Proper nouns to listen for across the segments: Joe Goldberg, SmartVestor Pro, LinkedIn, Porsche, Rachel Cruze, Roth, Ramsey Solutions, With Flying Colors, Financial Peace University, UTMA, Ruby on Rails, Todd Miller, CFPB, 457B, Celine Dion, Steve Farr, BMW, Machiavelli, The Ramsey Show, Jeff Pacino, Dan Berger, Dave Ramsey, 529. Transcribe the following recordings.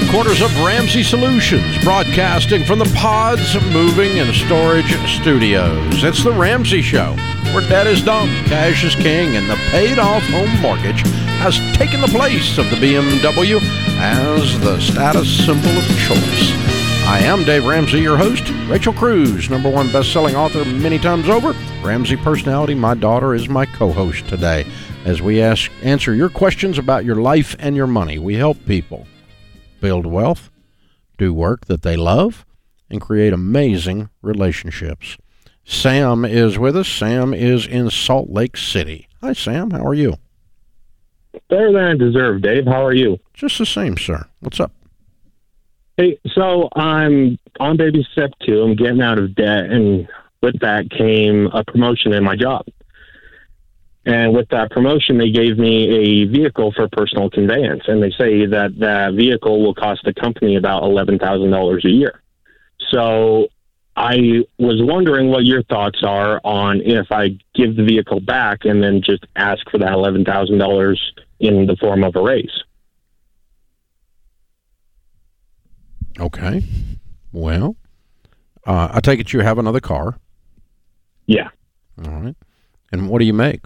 headquarters of Ramsey Solutions, broadcasting from the Pods Moving and Storage Studios. It's The Ramsey Show, where debt is dumb, cash is king, and the paid-off home mortgage has taken the place of the BMW as the status symbol of choice. I am Dave Ramsey, your host, Rachel Cruze, number one best-selling author many times over, Ramsey personality. My daughter is my co-host today as we answer your questions about your life and your money. We help people build wealth, do work that they love, and create amazing relationships. Sam is with us. Sam is in Salt Lake City. Hi, Sam. How are you? Better than I deserve, Dave. How are you? Just the same, sir. What's up? Hey, so I'm on baby step 2. I'm getting out of debt, and with that came a promotion in my job. And with that promotion, they gave me a vehicle for personal conveyance, and they say that that vehicle will cost the company about $11,000 a year. So I was wondering what your thoughts are on if I give the vehicle back and then just ask for that $11,000 in the form of a raise. Okay. Well, I take it you have another car. Yeah. All right. And what do you make?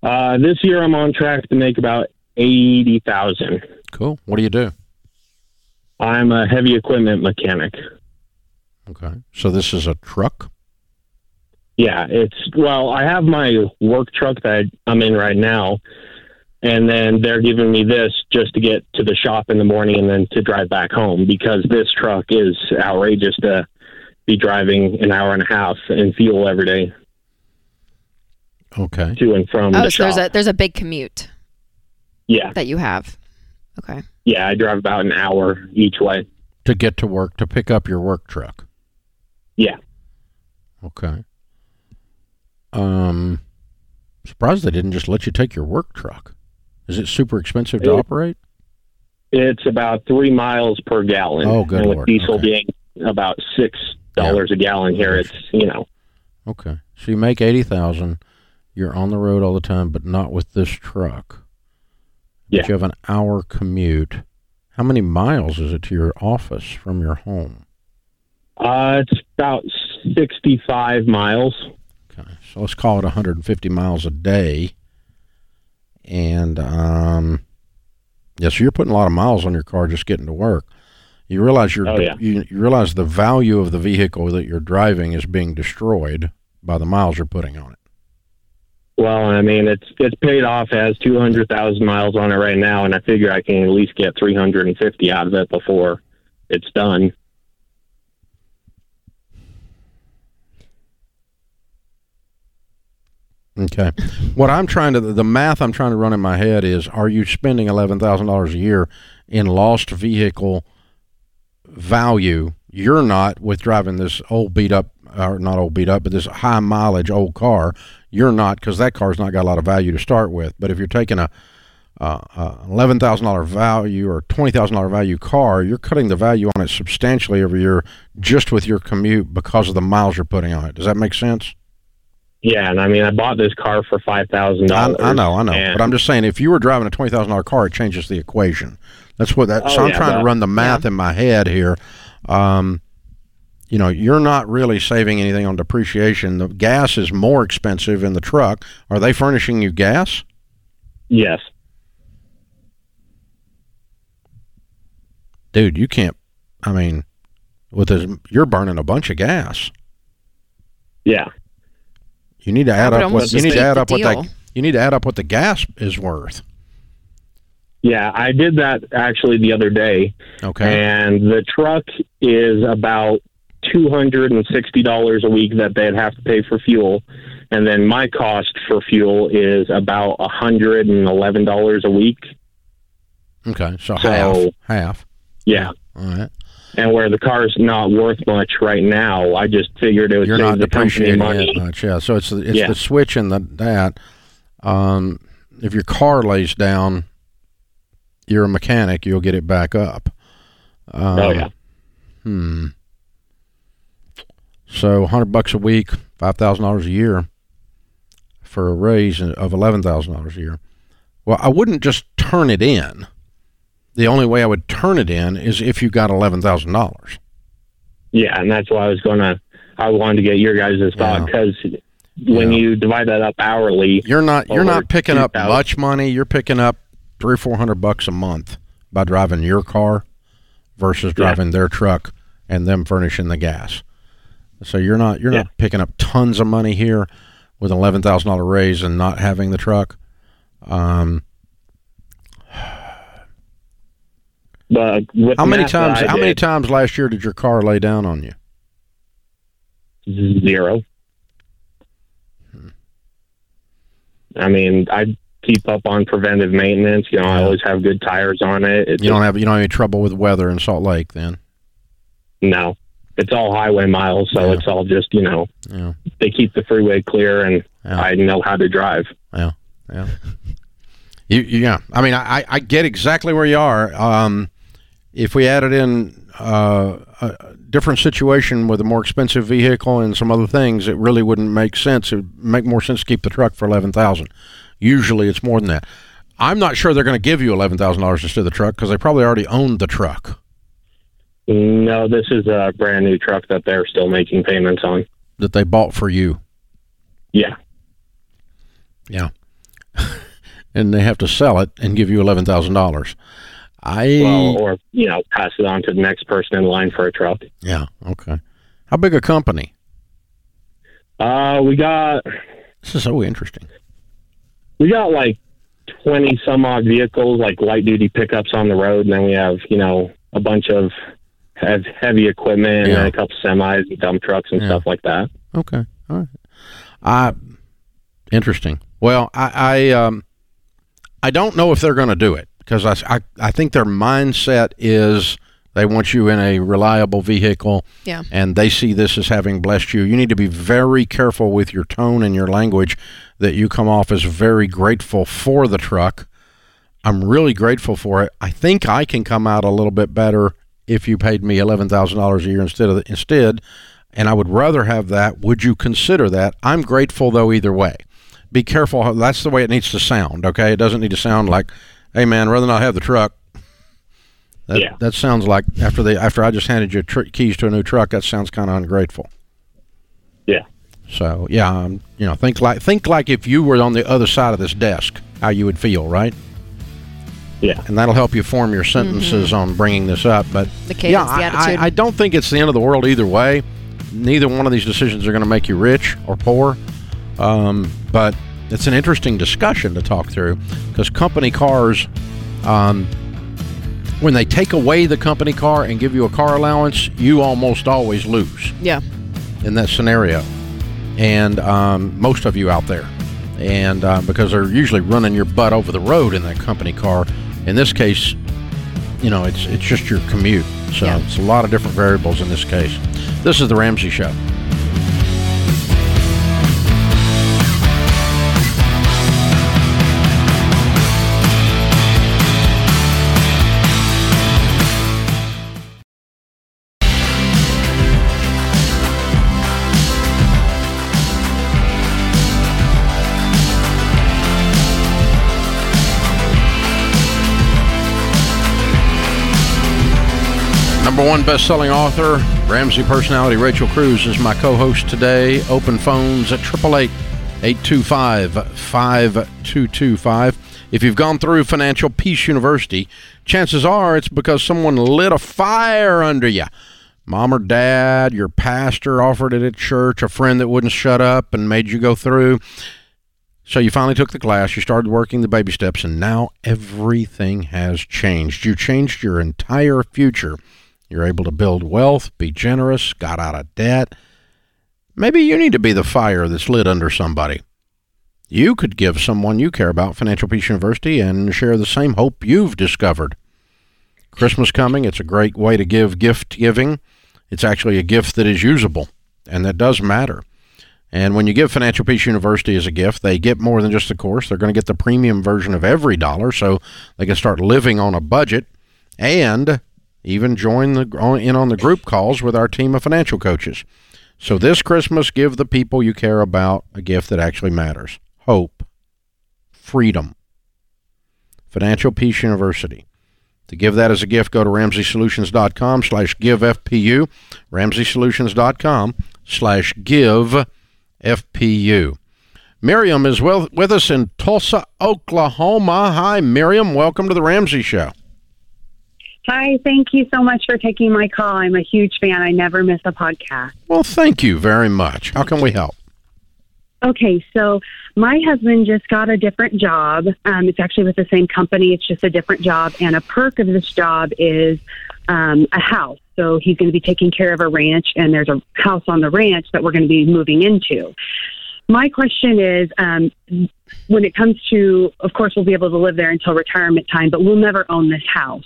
This year I'm on track to make about $80,000. Cool. What do you do? I'm a heavy equipment mechanic. Okay. So this is a truck? Yeah, I have my work truck that I'm in right now, and then they're giving me this just to get to the shop in the morning and then to drive back home, because this truck is outrageous to be driving an hour and a half in fuel every day. Okay. To and from the shop. There's a big commute. Yeah. That you have. Okay. Yeah, I drive about an hour each way. To get to work, to pick up your work truck. Yeah. Okay. Surprised they didn't just let you take your work truck. Is it super expensive to operate? It's about 3 miles per gallon. Oh, good. And with diesel being about $6 a gallon here, it's, Okay. So you make $80,000. You're on the road all the time, but not with this truck. Yeah. But you have an hour commute. How many miles is it to your office from your home? It's about 65 miles. Okay. So let's call it 150 miles a day. And, so you're putting a lot of miles on your car just getting to work. You realize you realize the value of the vehicle that you're driving is being destroyed by the miles you're putting on it. Well, I mean, it's paid off as 200,000 miles on it right now, and I figure I can at least get 350 out of it before it's done. Okay. What I'm the math I'm trying to run in my head is, are you spending $11,000 a year in lost vehicle value? You're not, with driving this this high mileage old car. You're not, because that car's not got a lot of value to start with. But if you're taking a $11,000 value or $20,000 value car, you're cutting the value on it substantially every year just with your commute because of the miles you're putting on it. Does that make sense? Yeah, and I mean, I bought this car for $5,000. I know, but I'm just saying, if you were driving a $20,000 car, it changes the equation. That's what that. So I'm trying to run the math in my head here. You're not really saving anything on depreciation. The gas is more expensive in the truck. Are they furnishing you gas? Yes. Dude, you can't. I mean, you're burning a bunch of gas. Yeah. You need to add up what you need to add up what the gas is worth. Yeah, I did that actually the other day. Okay. And the truck is about $260 a week that they'd have to pay for fuel, and then my cost for fuel is about $111 a week. Okay, so half. Yeah. All right. And where the car's not worth much right now, I just figured it would save the company money. Much, yeah. So it's the switch in that. If your car lays down, you're a mechanic, you'll get it back up. So $100 a week, $5,000 a year for a raise of $11,000 a year. Well, I wouldn't just turn it in. the only way I would turn it in is if you got $11,000. Yeah, and that's why I wanted to get your guys' thought, because when you divide that up hourly, you're not picking up much money. You're picking up $300 or $400 a month by driving your car versus driving their truck and them furnishing the gas. So you're not picking up tons of money here with an $11,000 raise and not having the truck. But how many times last year did your car lay down on you? Zero. I mean, I keep up on preventive maintenance. You know, I always have good tires on it. You don't have any trouble with weather in Salt Lake, then? No, it's all highway miles, so it's all just they keep the freeway clear, and I know how to drive. Yeah, yeah. I mean, I get exactly where you are. If we added in a different situation with a more expensive vehicle and some other things, it really wouldn't make sense. It would make more sense to keep the truck for $11,000. Usually it's more than that. I'm not sure they're going to give you $11,000 instead of the truck because they probably already owned the truck. No, this is a brand new truck that they're still making payments on. That they bought for you. Yeah. Yeah. And they have to sell it and give you $11,000. Or pass it on to the next person in line for a truck. Yeah, okay. How big a company? This is so interesting. We got like 20 some odd vehicles, like light duty pickups on the road, and then we have a bunch of heavy equipment and a couple semis and dump trucks and stuff like that. Okay, all right. Interesting. Well, I don't know if they're going to do it. Because I think their mindset is they want you in a reliable vehicle, and they see this as having blessed you. You need to be very careful with your tone and your language that you come off as very grateful for the truck. I'm really grateful for it. I think I can come out a little bit better if you paid me $11,000 a year instead, and I would rather have that. Would you consider that? I'm grateful, though, either way. Be careful. That's the way it needs to sound, okay? It doesn't need to sound like, hey man, rather not have the truck. That sounds like after I just handed you keys to a new truck. That sounds kind of ungrateful. Yeah. So think like if you were on the other side of this desk, how you would feel, right? Yeah. And that'll help you form your sentences on bringing this up. But the cadence, the attitude. I don't think it's the end of the world either way. Neither one of these decisions are going to make you rich or poor, but. It's an interesting discussion to talk through because company cars, when they take away the company car and give you a car allowance, you almost always lose. Yeah. In that scenario. And most of you out there. And because they're usually running your butt over the road in that company car. In this case, it's just your commute. So it's a lot of different variables in this case. This is The Ramsey Show. Number one best-selling author, Ramsey personality Rachel Cruze is my co-host today. Open phones at 888-825-5225. If you've gone through Financial Peace University, chances are it's because someone lit a fire under you. Mom or dad, your pastor offered it at church, a friend that wouldn't shut up and made you go through. So you finally took the class, you started working the baby steps, and now everything has changed. You changed your entire future. You're able to build wealth, be generous, got out of debt. Maybe you need to be the fire that's lit under somebody. You could give someone you care about Financial Peace University and share the same hope you've discovered. Christmas coming, it's a great way to give gift giving. It's actually a gift that is usable, and that does matter. And when you give Financial Peace University as a gift, they get more than just the course. They're going to get the premium version of every dollar, so they can start living on a budget and even join in on the group calls with our team of financial coaches. So this Christmas, give the people you care about a gift that actually matters. Hope. Freedom. Financial Peace University. To give that as a gift, go to RamseySolutions.com/giveFPU, RamseySolutions.com/giveFPU. Miriam is with us in Tulsa, Oklahoma. Hi, Miriam. Welcome to the Ramsey Show. Hi, thank you so much for taking my call. I'm a huge fan. I never miss a podcast. Well, thank you very much. How can we help? Okay, so my husband just got a different job. It's actually with the same company. It's just a different job. And a perk of this job is a house. So he's going to be taking care of a ranch, and there's a house on the ranch that we're going to be moving into. My question is, when it comes to, of course, we'll be able to live there until retirement time, but we'll never own this house.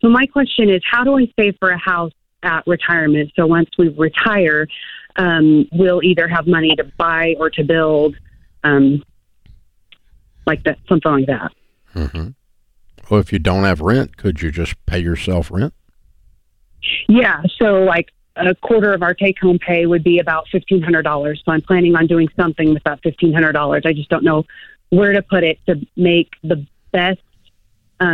So my question is, how do I save for a house at retirement? So once we retire, we'll either have money to buy or to build, like that, something like that. Mm-hmm. Well, if you don't have rent, could you just pay yourself rent? Yeah. So like a quarter of our take-home pay would be about $1,500. So I'm planning on doing something with that $1,500. I just don't know where to put it to make the best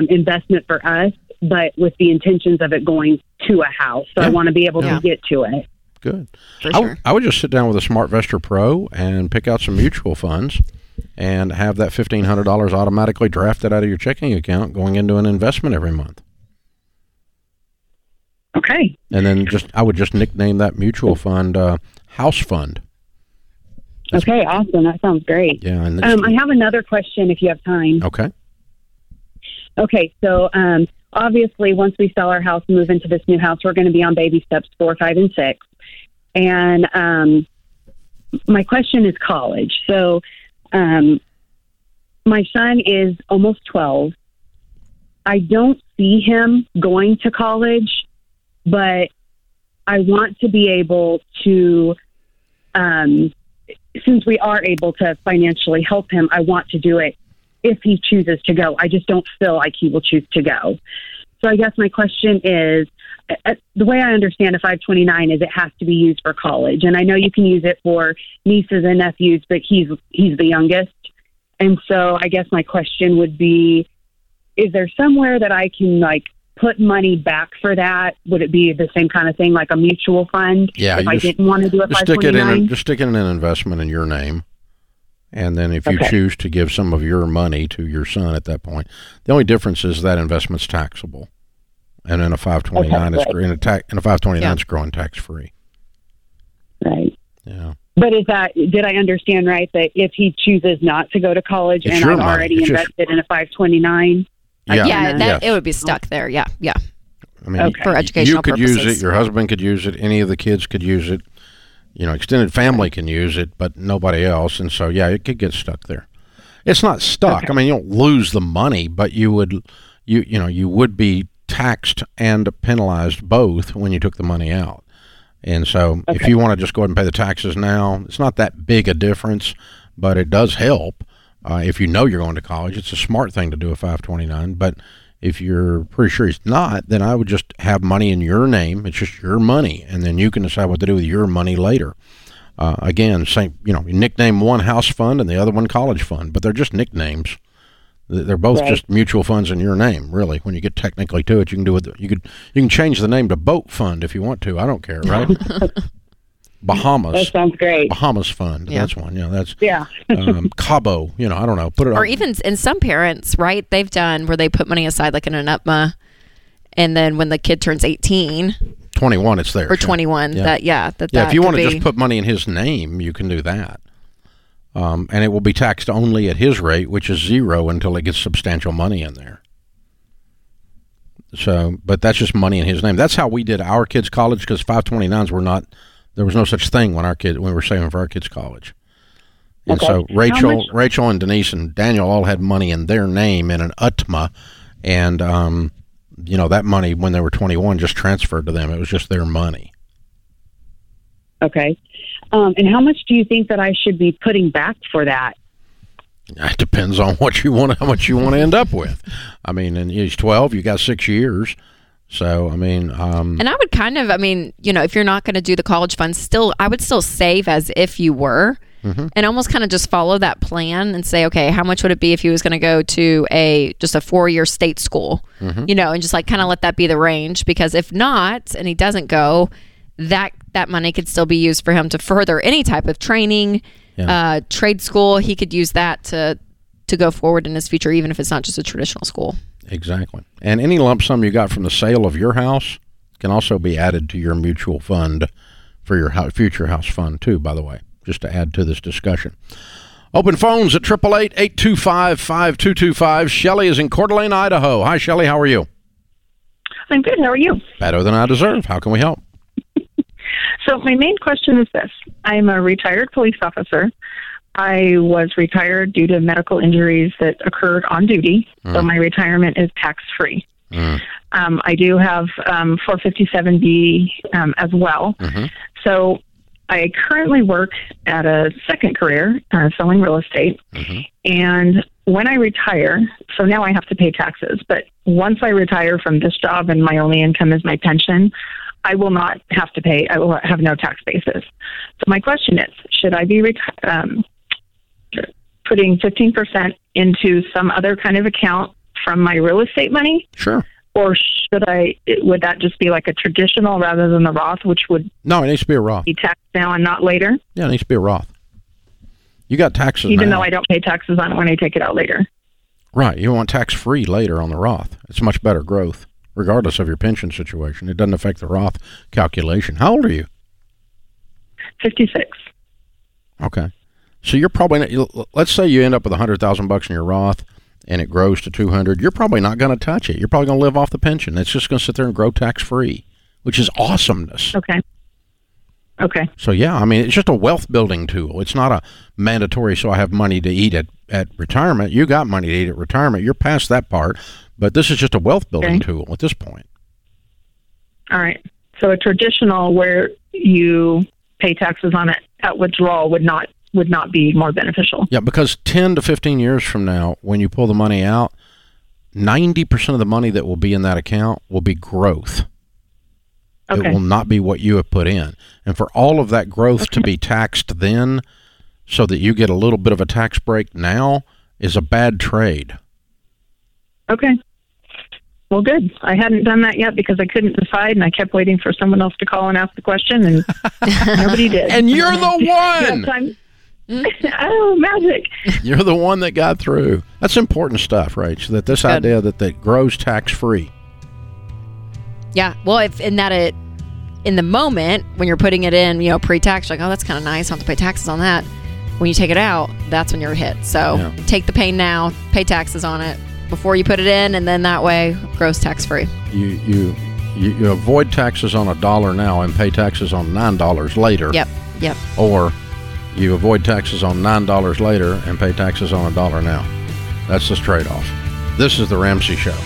investment for us, but with the intentions of it going to a house. So yeah. I want to be able to get to it. Good. I would just sit down with a SmartVestor Pro and pick out some mutual funds and have that $1,500 automatically drafted out of your checking account going into an investment every month. Okay. And then I would just nickname that mutual fund House Fund. That's okay, awesome. That sounds great. Yeah. And I have another question if you have time. Okay. Okay, so obviously once we sell our house and move into this new house, we're going to be on baby steps 4, 5, and 6. And my question is college. So my son is almost 12. I don't see him going to college, but I want to be able to, since we are able to financially help him, I want to do it if he chooses to go. I just don't feel like he will choose to go. So I guess my question is, the way I understand a 529 is it has to be used for college. And I know you can use it for nieces and nephews, but he's the youngest. And so I guess my question would be, is there somewhere that I can like put money back for that? Would it be the same kind of thing, like a mutual fund? Yeah. If I didn't want to do a 529? Just stick it in an investment in your name. And then if you choose to give some of your money to your son at that point, the only difference is that investment's taxable. And in a 529, it's growing tax-free. Right. Yeah. But is that, did I understand right that if he chooses not to go to college it's and I've already invested in a 529? It would be stuck there. Yeah, yeah. I mean, for educational you could purposes. Use it. Your husband could use it. Any of the kids could use it. You know, extended family can use it, but nobody else. And so, yeah, it could get stuck there. It's not stuck. Okay. I mean, you don't lose the money, but you would be taxed and penalized both when you took the money out. And so if you want to just go ahead and pay the taxes now, it's not that big a difference, but it does help. If you know you're going to college, it's a smart thing to do a 529. But if you're pretty sure it's not, then I would just have money in your name. It's just your money. And then you can decide what to do with your money later. Again, same, you know, you nickname one house fund and the other one college fund, but they're just nicknames. They're both just mutual funds in your name, really. When you get technically to it, you can do it. You can change the name to Boat Fund if you want to. I don't care, right? Bahamas. That sounds great. Bahamas Fund. Yeah. That's one. Yeah, that's Cabo. You know, I don't know. Put it or on. Even in some parents, right? They've done where they put money aside, like in an UTMA, and then when the kid turns 21, it's there. Or 21. Yeah. If you want to just put money in his name, you can do that. And it will be taxed only at his rate, which is 0 until it gets substantial money in there. So, but that's just money in his name. That's how we did our kids' college, because 529s were not, there was no such thing when we were saving for our kids' college. And so Rachel and Denise and Daniel all had money in their name in an UTMA. And, you know, that money when they were 21 just transferred to them. It was just their money. Okay. And how much do you think that I should be putting back for that? It depends on what you want, how much you want to end up with. I mean, and he's 12, you got 6 years. So, I mean. And I would kind of, I mean, you know, if you're not going to do the college fund, I would still save as if you were. mm-hmm. and almost kind of just follow that plan and say, okay, how much would it be if he was going to go to just a 4-year state school, mm-hmm. And just like kind of let that be the range, because if not, and he doesn't go, that money could still be used for him to further any type of training, trade school. He could use that to go forward in his future, even if it's not just a traditional school. Exactly. And any lump sum you got from the sale of your house can also be added to your mutual fund for your future house fund too, by the way, just to add to this discussion. Open phones at 888-825-5225. Shelley is in Coeur d'Alene, Idaho. Hi, Shelley. How are you? I'm good. How are you? Better than I deserve. How can we help? So my main question is this. I'm a retired police officer. I was retired due to medical injuries that occurred on duty, so my retirement is tax-free. I do have 457B as well. Mm-hmm. So I currently work at a second career selling real estate. Mm-hmm. And when I retire, so now I have to pay taxes, but once I retire from this job and my only income is my pension, I will not have to pay. I will have no tax basis. So my question is, should I be putting 15% into some other kind of account from my real estate money? Sure. Or would that just be like a traditional rather than the Roth, which would... No, it needs to be a Roth. Be taxed now and not later? Yeah, it needs to be a Roth. You got taxes Even now. Though I don't pay taxes on it when I take it out later. Right. You want tax-free later on the Roth. It's much better growth, regardless of your pension situation. It doesn't affect the Roth calculation. How old are you? 56. Okay. So you're probably not, let's say you end up with $100,000 in your Roth and it grows to 200. You're probably not going to touch it. You're probably going to live off the pension. It's just going to sit there and grow tax free, which is awesomeness. Okay. So yeah, I mean, it's just a wealth building tool. It's not a mandatory, so I have money to eat at retirement. You got money to eat at retirement. You're past that part, but this is just a wealth building tool at this point. All right. So a traditional where you pay taxes on it at withdrawal would not be more beneficial. Yeah, because 10 to 15 years from now, when you pull the money out, 90% of the money that will be in that account will be growth. Okay. It will not be what you have put in. And for all of that growth to be taxed then, so that you get a little bit of a tax break now, is a bad trade. Okay. Well, good. I hadn't done that yet because I couldn't decide, and I kept waiting for someone else to call and ask the question, and nobody did. And you're the one! Yes, oh, magic. You're the one that got through. That's important stuff, Rach, that this idea that grows tax-free. Yeah. Well, in the moment when you're putting it in, pre-tax, like, oh, that's kind of nice. I don't have to pay taxes on that. When you take it out, that's when you're hit. So take the pain now, pay taxes on it before you put it in, and then that way, gross tax-free. You avoid taxes on $1 now and pay taxes on $9 later. Yep. Or you avoid taxes on $9 later and pay taxes on $1 now. That's this trade-off. This is The Ramsey Show.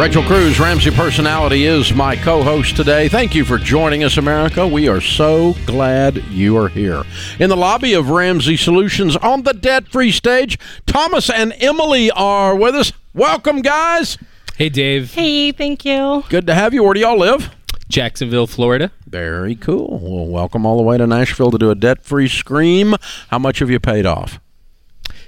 Rachel Cruze, Ramsey Personality, is my co-host today. Thank you for joining us, America. We are so glad you are here. In the lobby of Ramsey Solutions on the debt-free stage, Thomas and Emily are with us. Welcome, guys. Hey, Dave. Hey, thank you. Good to have you. Where do y'all live? Jacksonville, Florida. Very cool. Well, welcome all the way to Nashville to do a debt-free scream. How much have you paid off?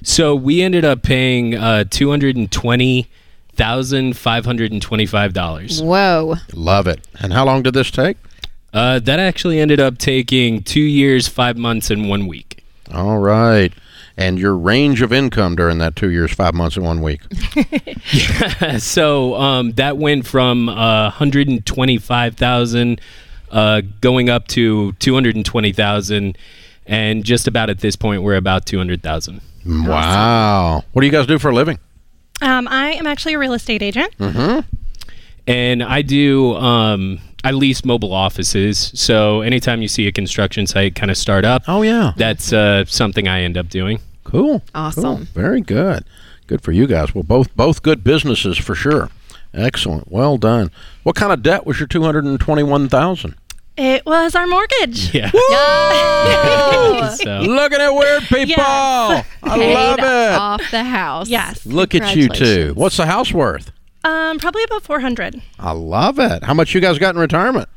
So we ended up paying $220,525. Whoa. Love it. And how long did this take? That actually ended up taking 2 years, 5 months, and 1 week. All right. And your range of income during that 2 years, 5 months, and 1 week? So that went from $125,000 going up to $220,000. And just about at this point, we're about $200,000. Wow. Awesome. What do you guys do for a living? I am actually a real estate agent. Mm-hmm. And I do, I lease mobile offices. So anytime you see a construction site kind of start up, oh yeah, that's something I end up doing. Cool. Awesome. Cool. Very good. Good for you guys. Well, both good businesses for sure. Excellent. Well done. What kind of debt was your $221,000? It was our mortgage. Yeah. Woo! So. Looking at weird people. Yes. I love it. Off the house. Yes. Look at you two. What's the house worth? Probably about $400,000. I love it. How much you guys got in retirement?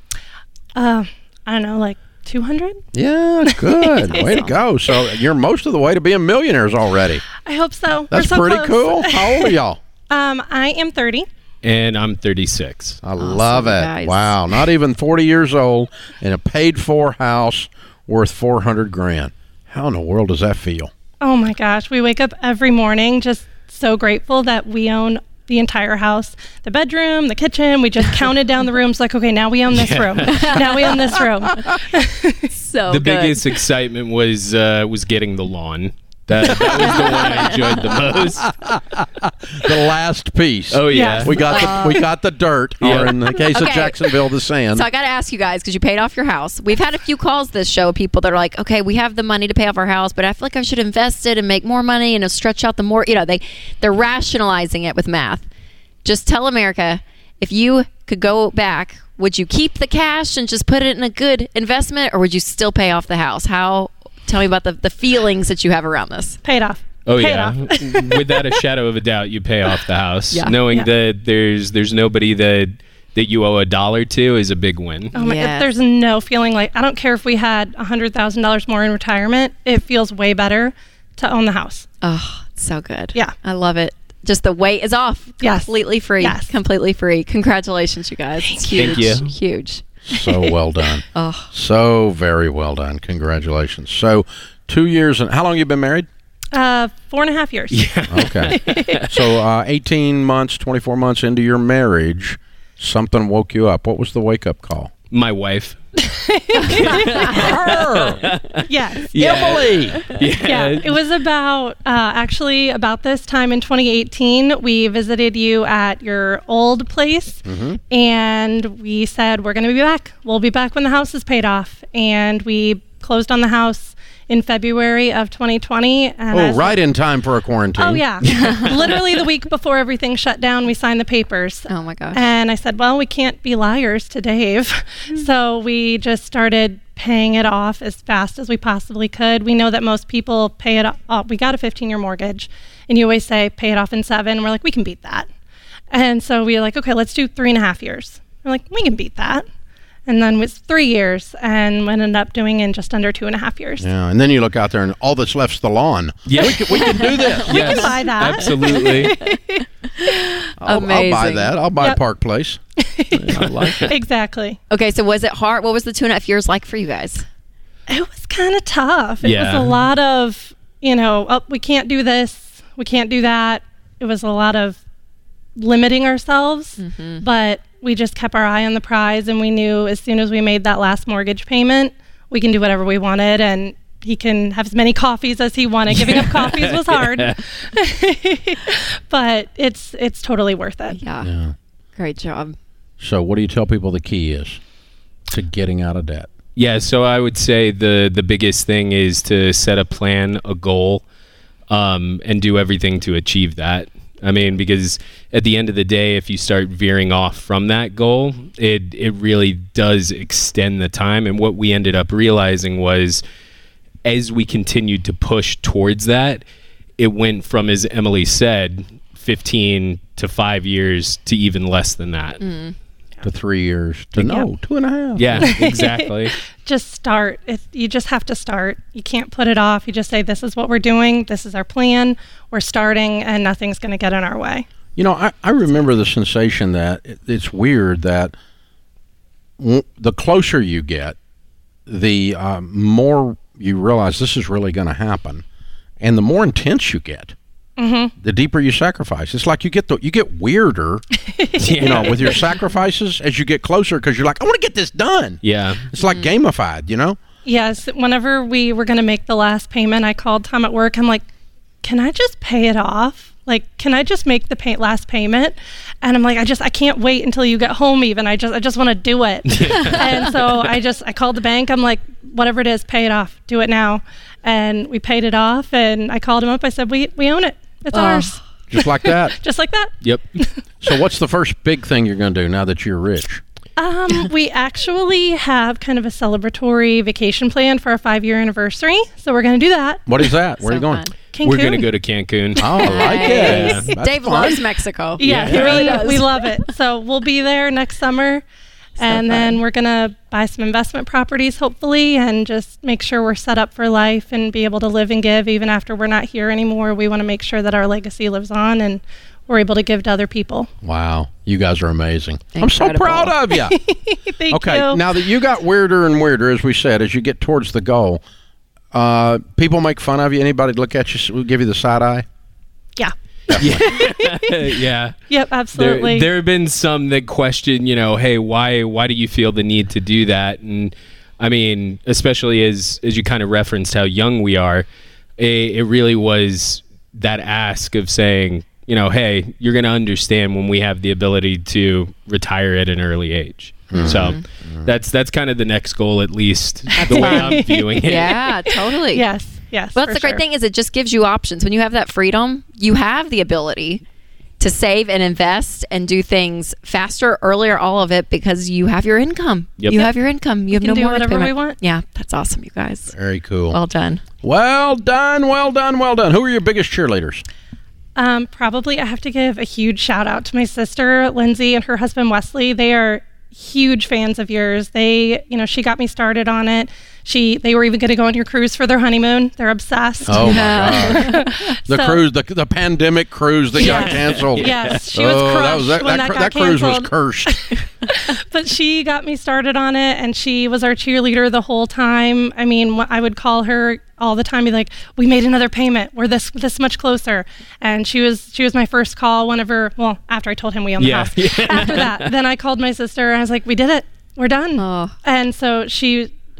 I don't know, like 200. Yeah, good. Way to go. So you're most of the way to being millionaires already. I hope so. That's so pretty close. Cool. How old are y'all? I am 30. And I'm 36. I love it. Nice. Wow. Not even 40 years old and a paid-for house worth $400,000. How in the world does that feel? Oh, my gosh. We wake up every morning just so grateful that we own the entire house, the bedroom, the kitchen. We just counted down the rooms like, okay, now we own this room. Now we own this room. So the biggest excitement was getting the lawn. That was the one I enjoyed the most. The last piece. Oh, yeah. Yes. We got the dirt, or in the case of Jacksonville, the sand. So I got to ask you guys, because you paid off your house. We've had a few calls this show of people that are like, okay, we have the money to pay off our house, but I feel like I should invest it and make more money and stretch out the more. You know, they're rationalizing it with math. Just tell America, if you could go back, would you keep the cash and just put it in a good investment, or would you still pay off the house? Tell me about the feelings that you have around this. Pay it off. Oh, pay yeah. It off. Without a shadow of a doubt, you pay off the house. Yeah. Knowing that there's nobody that you owe $1 to is a big win. Oh, my God. There's no feeling like, I don't care if we had $100,000 more in retirement. It feels way better to own the house. Oh, it's so good. Yeah. I love it. Just the weight is off. Completely free. Yes. Completely free. Congratulations, you guys. It's huge. Thank you. Huge. So well done. Oh. So very well done. Congratulations. So 2 years, and how long have you been married? 4.5 years. Yeah. Okay. So 18 months, 24 months into your marriage, something woke you up. What was the wake-up call? My wife. Her. Yes. Yeah. Emily. Yeah. It was about this time in 2018, we visited you at your old place, mm-hmm. and we said, we're going to be back. We'll be back when the house is paid off. And we closed on the house in February of 2020. And right in time for a quarantine. Oh, yeah. Literally the week before everything shut down, we signed the papers. Oh, my gosh. And I said, well, we can't be liars to Dave. Mm-hmm. So we just started paying it off as fast as we possibly could. We know that most people pay it off. We got a 15-year mortgage, and you always say, pay it off in 7. And we're like, we can beat that. And so we were like, okay, let's do 3.5 years. We're like, we can beat that. And then it was 3 years, and we ended up doing in just under 2.5 years. Yeah, and then you look out there, and all that's left's the lawn. Yeah, we can do this. We can buy that. Absolutely. Amazing. I'll buy that. I'll buy Park Place. I like it. Exactly. Okay, so was it hard? What was the 2.5 years like for you guys? It was kind of tough. It was a lot of, we can't do this, we can't do that. It was a lot of limiting ourselves, mm-hmm. but we just kept our eye on the prize, and we knew as soon as we made that last mortgage payment, we can do whatever we wanted, and he can have as many coffees as he wanted. Giving up coffees was hard, but it's totally worth it. Yeah. Great job. So what do you tell people the key is to getting out of debt? Yeah, so I would say the biggest thing is to set a plan, a goal, and do everything to achieve that. I mean, because at the end of the day, if you start veering off from that goal, it really does extend the time. And what we ended up realizing was, as we continued to push towards that, it went from, as Emily said, 15 to 5 years to even less than that. Mm. To 3 years to 2.5. Yeah, exactly. Just start. You just have to start. You can't put it off. You just say, this is what we're doing. This is our plan. We're starting, and nothing's going to get in our way. I remember the sensation that it's weird that the closer you get, the more you realize this is really going to happen, and the more intense you get. Mm-hmm. The deeper you sacrifice. It's like you get weirder, with your sacrifices as you get closer, because you're like, I want to get this done. Yeah. It's like gamified, Yes. Whenever we were going to make the last payment, I called Tom at work. I'm like, can I just pay it off? Like, can I just make the last payment? And I'm like, I can't wait until you get home even. I just want to do it. And so I called the bank. I'm like, whatever it is, pay it off. Do it now. And we paid it off. And I called him up. I said, we own it. It's ours. Just like that? Just like that. Yep. So what's the first big thing you're going to do now that you're rich? We actually have kind of a celebratory vacation plan for our 5-year anniversary. So we're going to do that. What is that? Where are you going? Cancun. We're going to go to Cancun. Oh, I like it. Yeah, Dave loves Mexico. Yeah, he really does. We love it. So we'll be there next summer. Then we're going to buy some investment properties, hopefully, and just make sure we're set up for life and be able to live and give even after we're not here anymore. We want to make sure that our legacy lives on and we're able to give to other people. Wow. You guys are amazing. Incredible. I'm so proud of you. Thank you. Now that you got weirder and weirder, as we said, as you get towards the goal, people make fun of you. Anybody look at you, will give you the side eye? Yeah. Yeah. Yep, absolutely. There have been some that question, hey, why do you feel the need to do that? And I mean, especially as you kind of referenced how young we are, it really was that ask of saying, hey, you're going to understand when we have the ability to retire at an early age. Mm-hmm. So that's kind of the next goal, at least the way I'm viewing it. Yeah, totally. Yes. Well, that's the great thing is it just gives you options. When you have that freedom, you have the ability to save and invest and do things faster, earlier, all of it, because you have your income. Yep. You have your income. You have no more to pay. We can do whatever we want. Yeah, that's awesome, you guys. Very cool. Well done. Who are your biggest cheerleaders? Probably I have to give a huge shout out to my sister, Lindsay, and her husband, Wesley. They are huge fans of yours. They, she got me started on it. They were even going to go on your cruise for their honeymoon. They're obsessed. Oh, my gosh. The pandemic cruise that got canceled. Yes, she was crushed that cruise was cursed. But she got me started on it, and she was our cheerleader the whole time. I mean, I would call her all the time, be like, we made another payment. We're this much closer. And she was my first call after I told him we owned the house. Yeah. After that, then I called my sister, and I was like, we did it. We're done. Oh. And so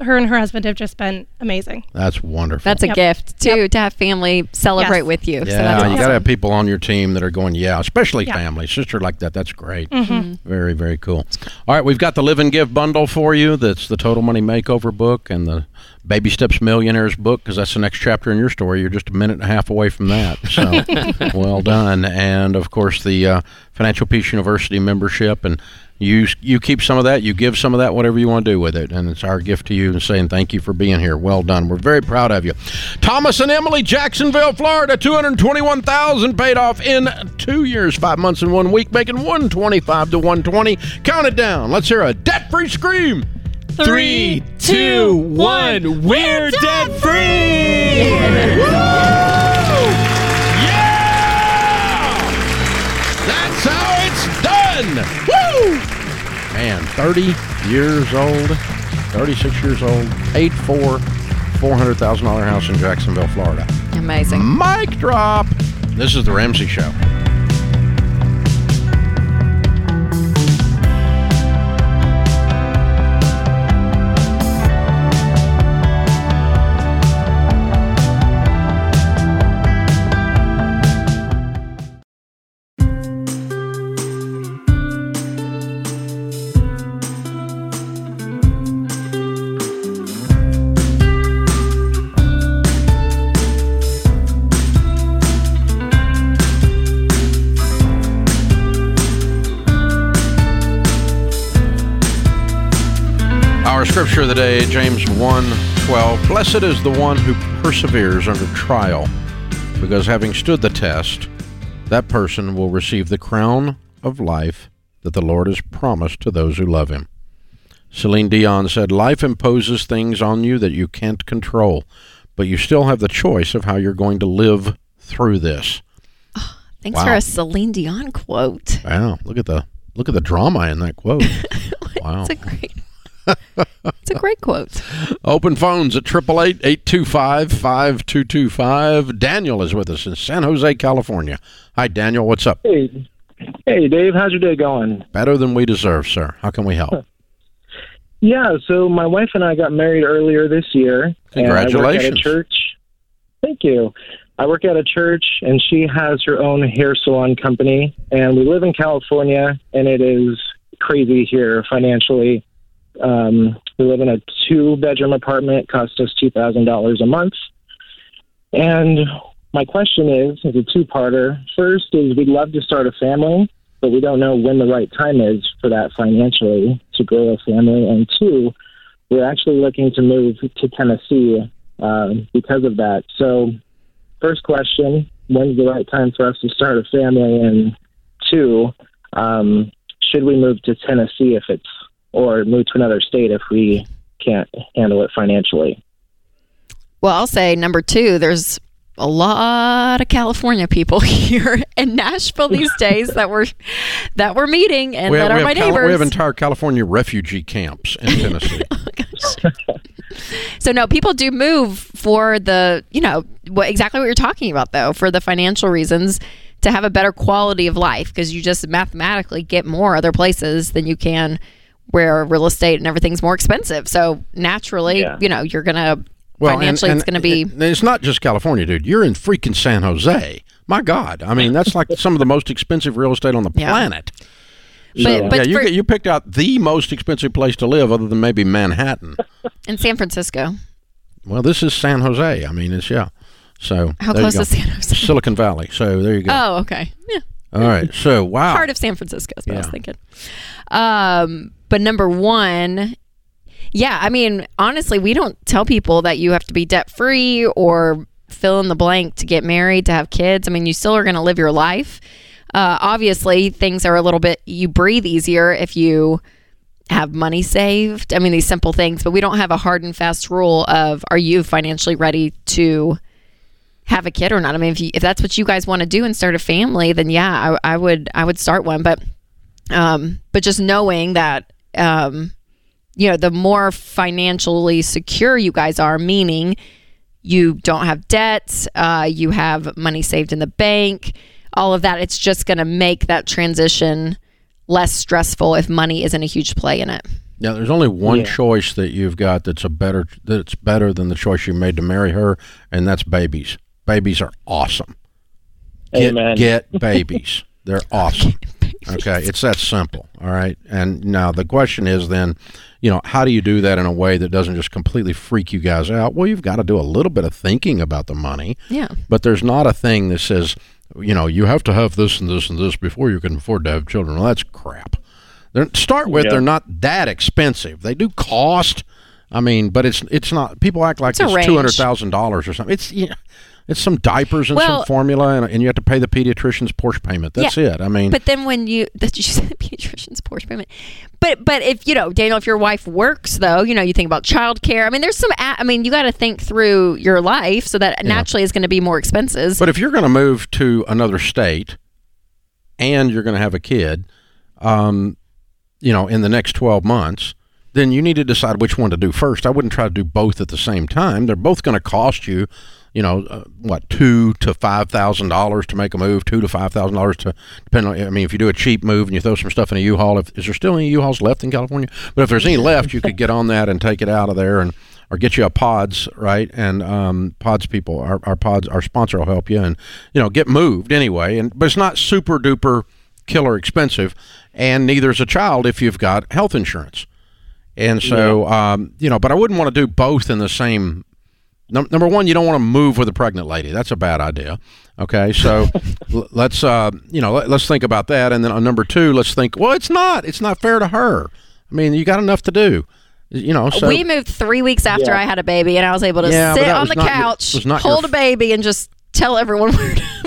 her and her husband have just been amazing. That's wonderful. That's a gift, too, to have family celebrate with you. Yeah, so that's awesome. You got to have people on your team that are going, especially family, sister like that. That's great. Mm-hmm. Very, very cool. All right, we've got the Live and Give bundle for you. That's the Total Money Makeover book and the Baby Steps Millionaires book, because that's the next chapter in your story. You're just a minute and a half away from that. So well done. And, of course, the Financial Peace University membership, and you keep some of that, you give some of that, whatever you want to do with it. And it's our gift to you and saying thank you for being here. Well done. We're very proud of you. Thomas and Emily, Jacksonville, Florida, $221,000 paid off in 2 years, 5 months, and 1 week, making $125 to $120. Count it down. Let's hear a debt-free scream. 3, 2, 1. We're debt-free! Yeah! That's how it's done! Woo! Man, 36 years old, paid for $400,000 house in Jacksonville, Florida. Amazing. Mic drop. This is The Ramsey Show. Scripture of the day, James 1:12. Blessed is the one who perseveres under trial, because having stood the test, that person will receive the crown of life that the Lord has promised to those who love him. Celine Dion said, life imposes things on you that you can't control, but you still have the choice of how you're going to live through this. Oh, thanks for a Celine Dion quote. Wow, look at the drama in that quote. Wow. It's a great quote. Open phones at 888-825-5225. Daniel is with us in San Jose, California. Hi, Daniel. What's up? Hey, Dave. How's your day going? Better than we deserve, sir. How can we help? Yeah, so my wife and I got married earlier this year. Congratulations. And I work at a church. Thank you. I work at a church, and she has her own hair salon company, and we live in California, and it is crazy here financially. We live in a 2-bedroom apartment, cost us $2,000 a month. And my question is a two-parter. First is, we'd love to start a family, but we don't know when the right time is for that financially to grow a family. And two, we're actually looking to move to Tennessee because of that. So first question, when's the right time for us to start a family? And two, should we move to Tennessee if it's, or move to another state if we can't handle it financially? Well, I'll say number two, there's a lot of California people here in Nashville these days that we're meeting, and that are my neighbors. We have entire California refugee camps in Tennessee. Oh, gosh. So no, people do move for the, exactly what you're talking about, though, for the financial reasons, to have a better quality of life, because you just mathematically get more other places than you can where real estate and everything's more expensive. So naturally, you're going to, financially, and it's going to be... It's not just California, dude. You're in freaking San Jose. My God. I mean, that's like some of the most expensive real estate on the planet. So, you picked out the most expensive place to live other than maybe Manhattan. And San Francisco. Well, this is San Jose. I mean, it's, So, how close is San Jose? Silicon Valley. So, there you go. Oh, okay. Yeah. All right. So, wow. Part of San Francisco is what I was thinking. But number one... Yeah, I mean, honestly, we don't tell people that you have to be debt-free or fill in the blank to get married, to have kids. I mean, you still are going to live your life. Obviously, things are a little bit, you breathe easier if you have money saved. I mean, these simple things, but we don't have a hard and fast rule of, are you financially ready to have a kid or not? I mean, if that's what you guys want to do and start a family, then yeah, I would start one. But just knowing that... the more financially secure you guys are, meaning you don't have debts, you have money saved in the bank, all of that, it's just going to make that transition less stressful if money isn't a huge play in it. Now, there's only one choice that you've got that's better than the choice you made to marry her, and that's babies. Babies are awesome. Amen. Get babies. They're awesome. Okay, it's that simple, all right? And now the question is then, how do you do that in a way that doesn't just completely freak you guys out? Well, you've got to do a little bit of thinking about the money. Yeah. But there's not a thing that says, you have to have this and this and this before you can afford to have children. Well, that's crap. They're not that expensive. They do cost. I mean, but it's not. People act like it's $200,000 or something. It's some diapers and some formula, and you have to pay the pediatrician's Porsche payment. That's it. I mean, but then you said the pediatrician's Porsche payment. But if Daniel, if your wife works though, you think about childcare. I mean, there's some. I mean, you got to think through your life, so that naturally is going to be more expenses. But if you're going to move to another state, and you're going to have a kid, in the next 12 months. Then you need to decide which one to do first. I wouldn't try to do both at the same time. They're both going to cost you, $2,000 to $5,000 to make a move, $2,000 to $5,000 to depend on. I mean, if you do a cheap move and you throw some stuff in a U-Haul, is there still any U-Hauls left in California? But if there's any left, you could get on that and take it out of there, and or get you a Pods, right? And Pods people, our Pods, our sponsor will help you, and get moved anyway. But it's not super duper killer expensive, and neither is a child if you've got health insurance. And so, but I wouldn't want to do both in the same. Number one, you don't want to move with a pregnant lady. That's a bad idea. Okay, so let's think about that. And then on number two, let's think. Well, it's not fair to her. I mean, you got enough to do. So we moved 3 weeks after I had a baby, and I was able to sit on the couch, hold a baby, and just tell everyone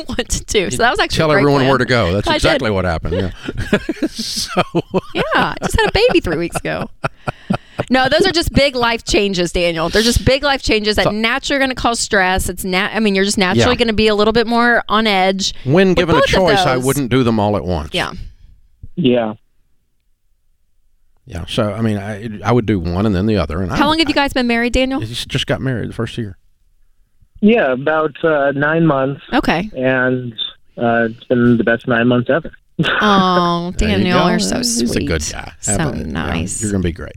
what to do. So that was actually where to go. That's exactly what happened. Yeah. I just had a baby 3 weeks ago. No, those are just big life changes, Daniel. They're just big life changes that naturally are going to cause stress. You're just naturally going to be a little bit more on edge. When given a choice, I wouldn't do them all at once. Yeah. Yeah. Yeah. So, I mean, I would do one and then the other. And how long have you guys been married, Daniel? Just got married the first year. Yeah, about 9 months. Okay. And it's been the best 9 months ever. Oh, Daniel, you're so sweet. He's a good guy. Nice. You're going to be great.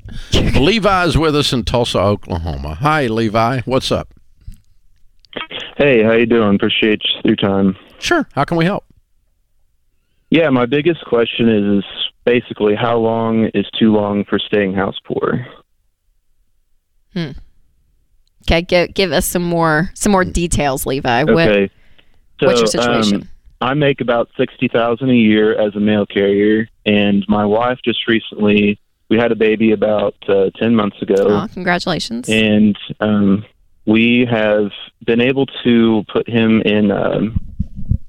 Levi's with us in Tulsa, Oklahoma. Hi, Levi. What's up? Hey, how you doing? Appreciate your time. Sure. How can we help? Yeah, my biggest question is basically how long is too long for staying house poor? Okay, give us some more details, Levi. Okay. What's your situation? I make about $60,000 a year as a mail carrier, and my wife just recently, we had a baby about 10 months ago. Oh, congratulations. And we have been able to put him in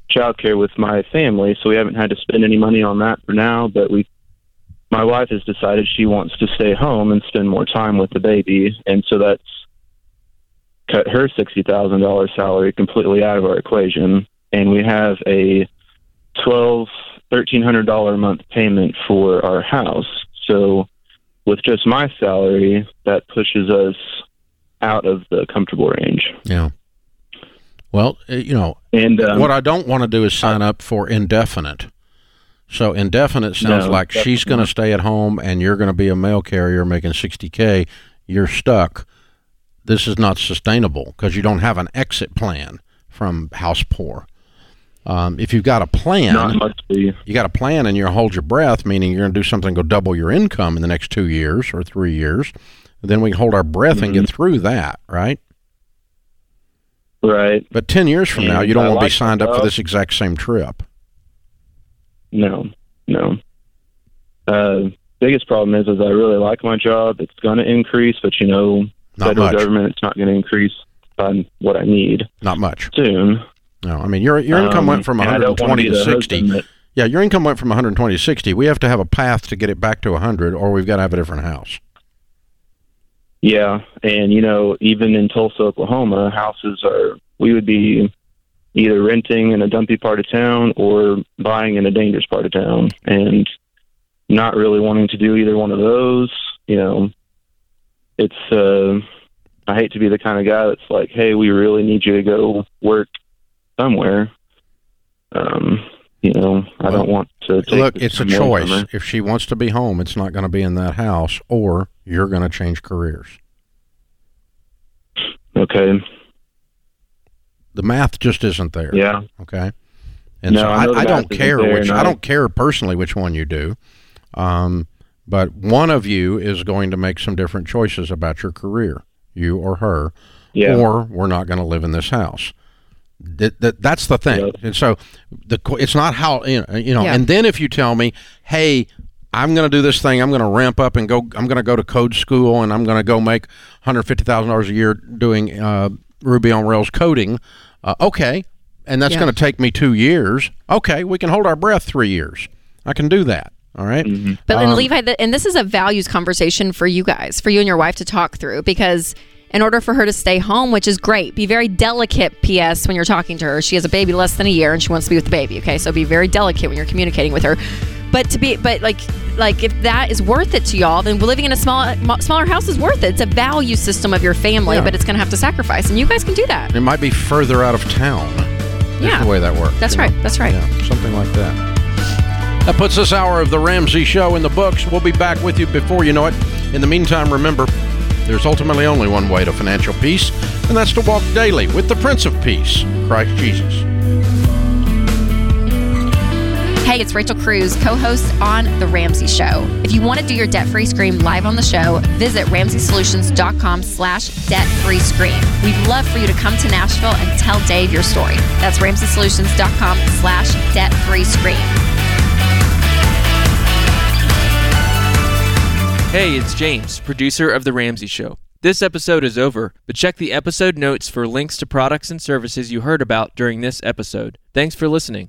child care with my family, so we haven't had to spend any money on that for now, but my wife has decided she wants to stay home and spend more time with the baby, and so that's cut her $60,000 salary completely out of our equation. And we have a $1,300 a month payment for our house. So with just my salary, that pushes us out of the comfortable range. Yeah. Well, and what I don't want to do is sign up for indefinite. So indefinite sounds like she's going to stay at home and you're going to be a mail carrier making $60K. You're stuck. This is not sustainable because you don't have an exit plan from house poor. If you've got a plan, you got a plan and you hold your breath, meaning you're going to do something, go double your income in the next 2 years or 3 years, then we can hold our breath and get through that, right? Right. But 10 years from now, you don't want to be signed up for this exact same trip. No. Biggest problem is I really like my job. It's going to increase, but federal government, it's not going to increase on what I need. Not much. Soon. No, I mean, your income went from 120 to 60. Yeah, your income went from 120 to 60. We have to have a path to get it back to 100, or we've got to have a different house. Yeah, and, even in Tulsa, Oklahoma, we would be either renting in a dumpy part of town or buying in a dangerous part of town, and not really wanting to do either one of those. It's, I hate to be the kind of guy that's like, hey, we really need you to go work somewhere. I don't want to take. Look, it's a choice. If she wants to be home, it's not going to be in that house, or you're going to change careers. Okay. The math just isn't there. Yeah. Okay. And so I don't care which. I don't care personally which one you do. But one of you is going to make some different choices about your career, you or her, or we're not going to live in this house. That's the thing. Yep. And so it's not how, and then if you tell me, hey, I'm going to do this thing, I'm going to ramp up and go, I'm going to go to code school and I'm going to go make $150,000 a year doing Ruby on Rails coding. Okay. And that's going to take me 2 years. Okay. We can hold our breath 3 years. I can do that. All right. Mm-hmm. But then Levi, and this is a values conversation for you guys, for you and your wife to talk through, because in order for her to stay home, which is great, be very delicate, P.S., when you're talking to her. She has a baby less than a year and she wants to be with the baby. Okay. So be very delicate when you're communicating with her. But like if that is worth it to y'all, then living in a smaller house is worth it. It's a value system of your family, but it's going to have to sacrifice. And you guys can do that. It might be further out of town. Yeah. The way that works. That's right. That's right. Yeah, something like that. That puts this hour of The Ramsey Show in the books. We'll be back with you before you know it. In the meantime, remember, there's ultimately only one way to financial peace, and that's to walk daily with the Prince of Peace, Christ Jesus. Hey, it's Rachel Cruze, co-host on The Ramsey Show. If you want to do your debt-free scream live on the show, visit RamseySolutions.com/debt-free-scream. We'd love for you to come to Nashville and tell Dave your story. That's RamseySolutions.com/debt-free-scream. Hey, it's James, producer of The Ramsey Show. This episode is over, but check the episode notes for links to products and services you heard about during this episode. Thanks for listening.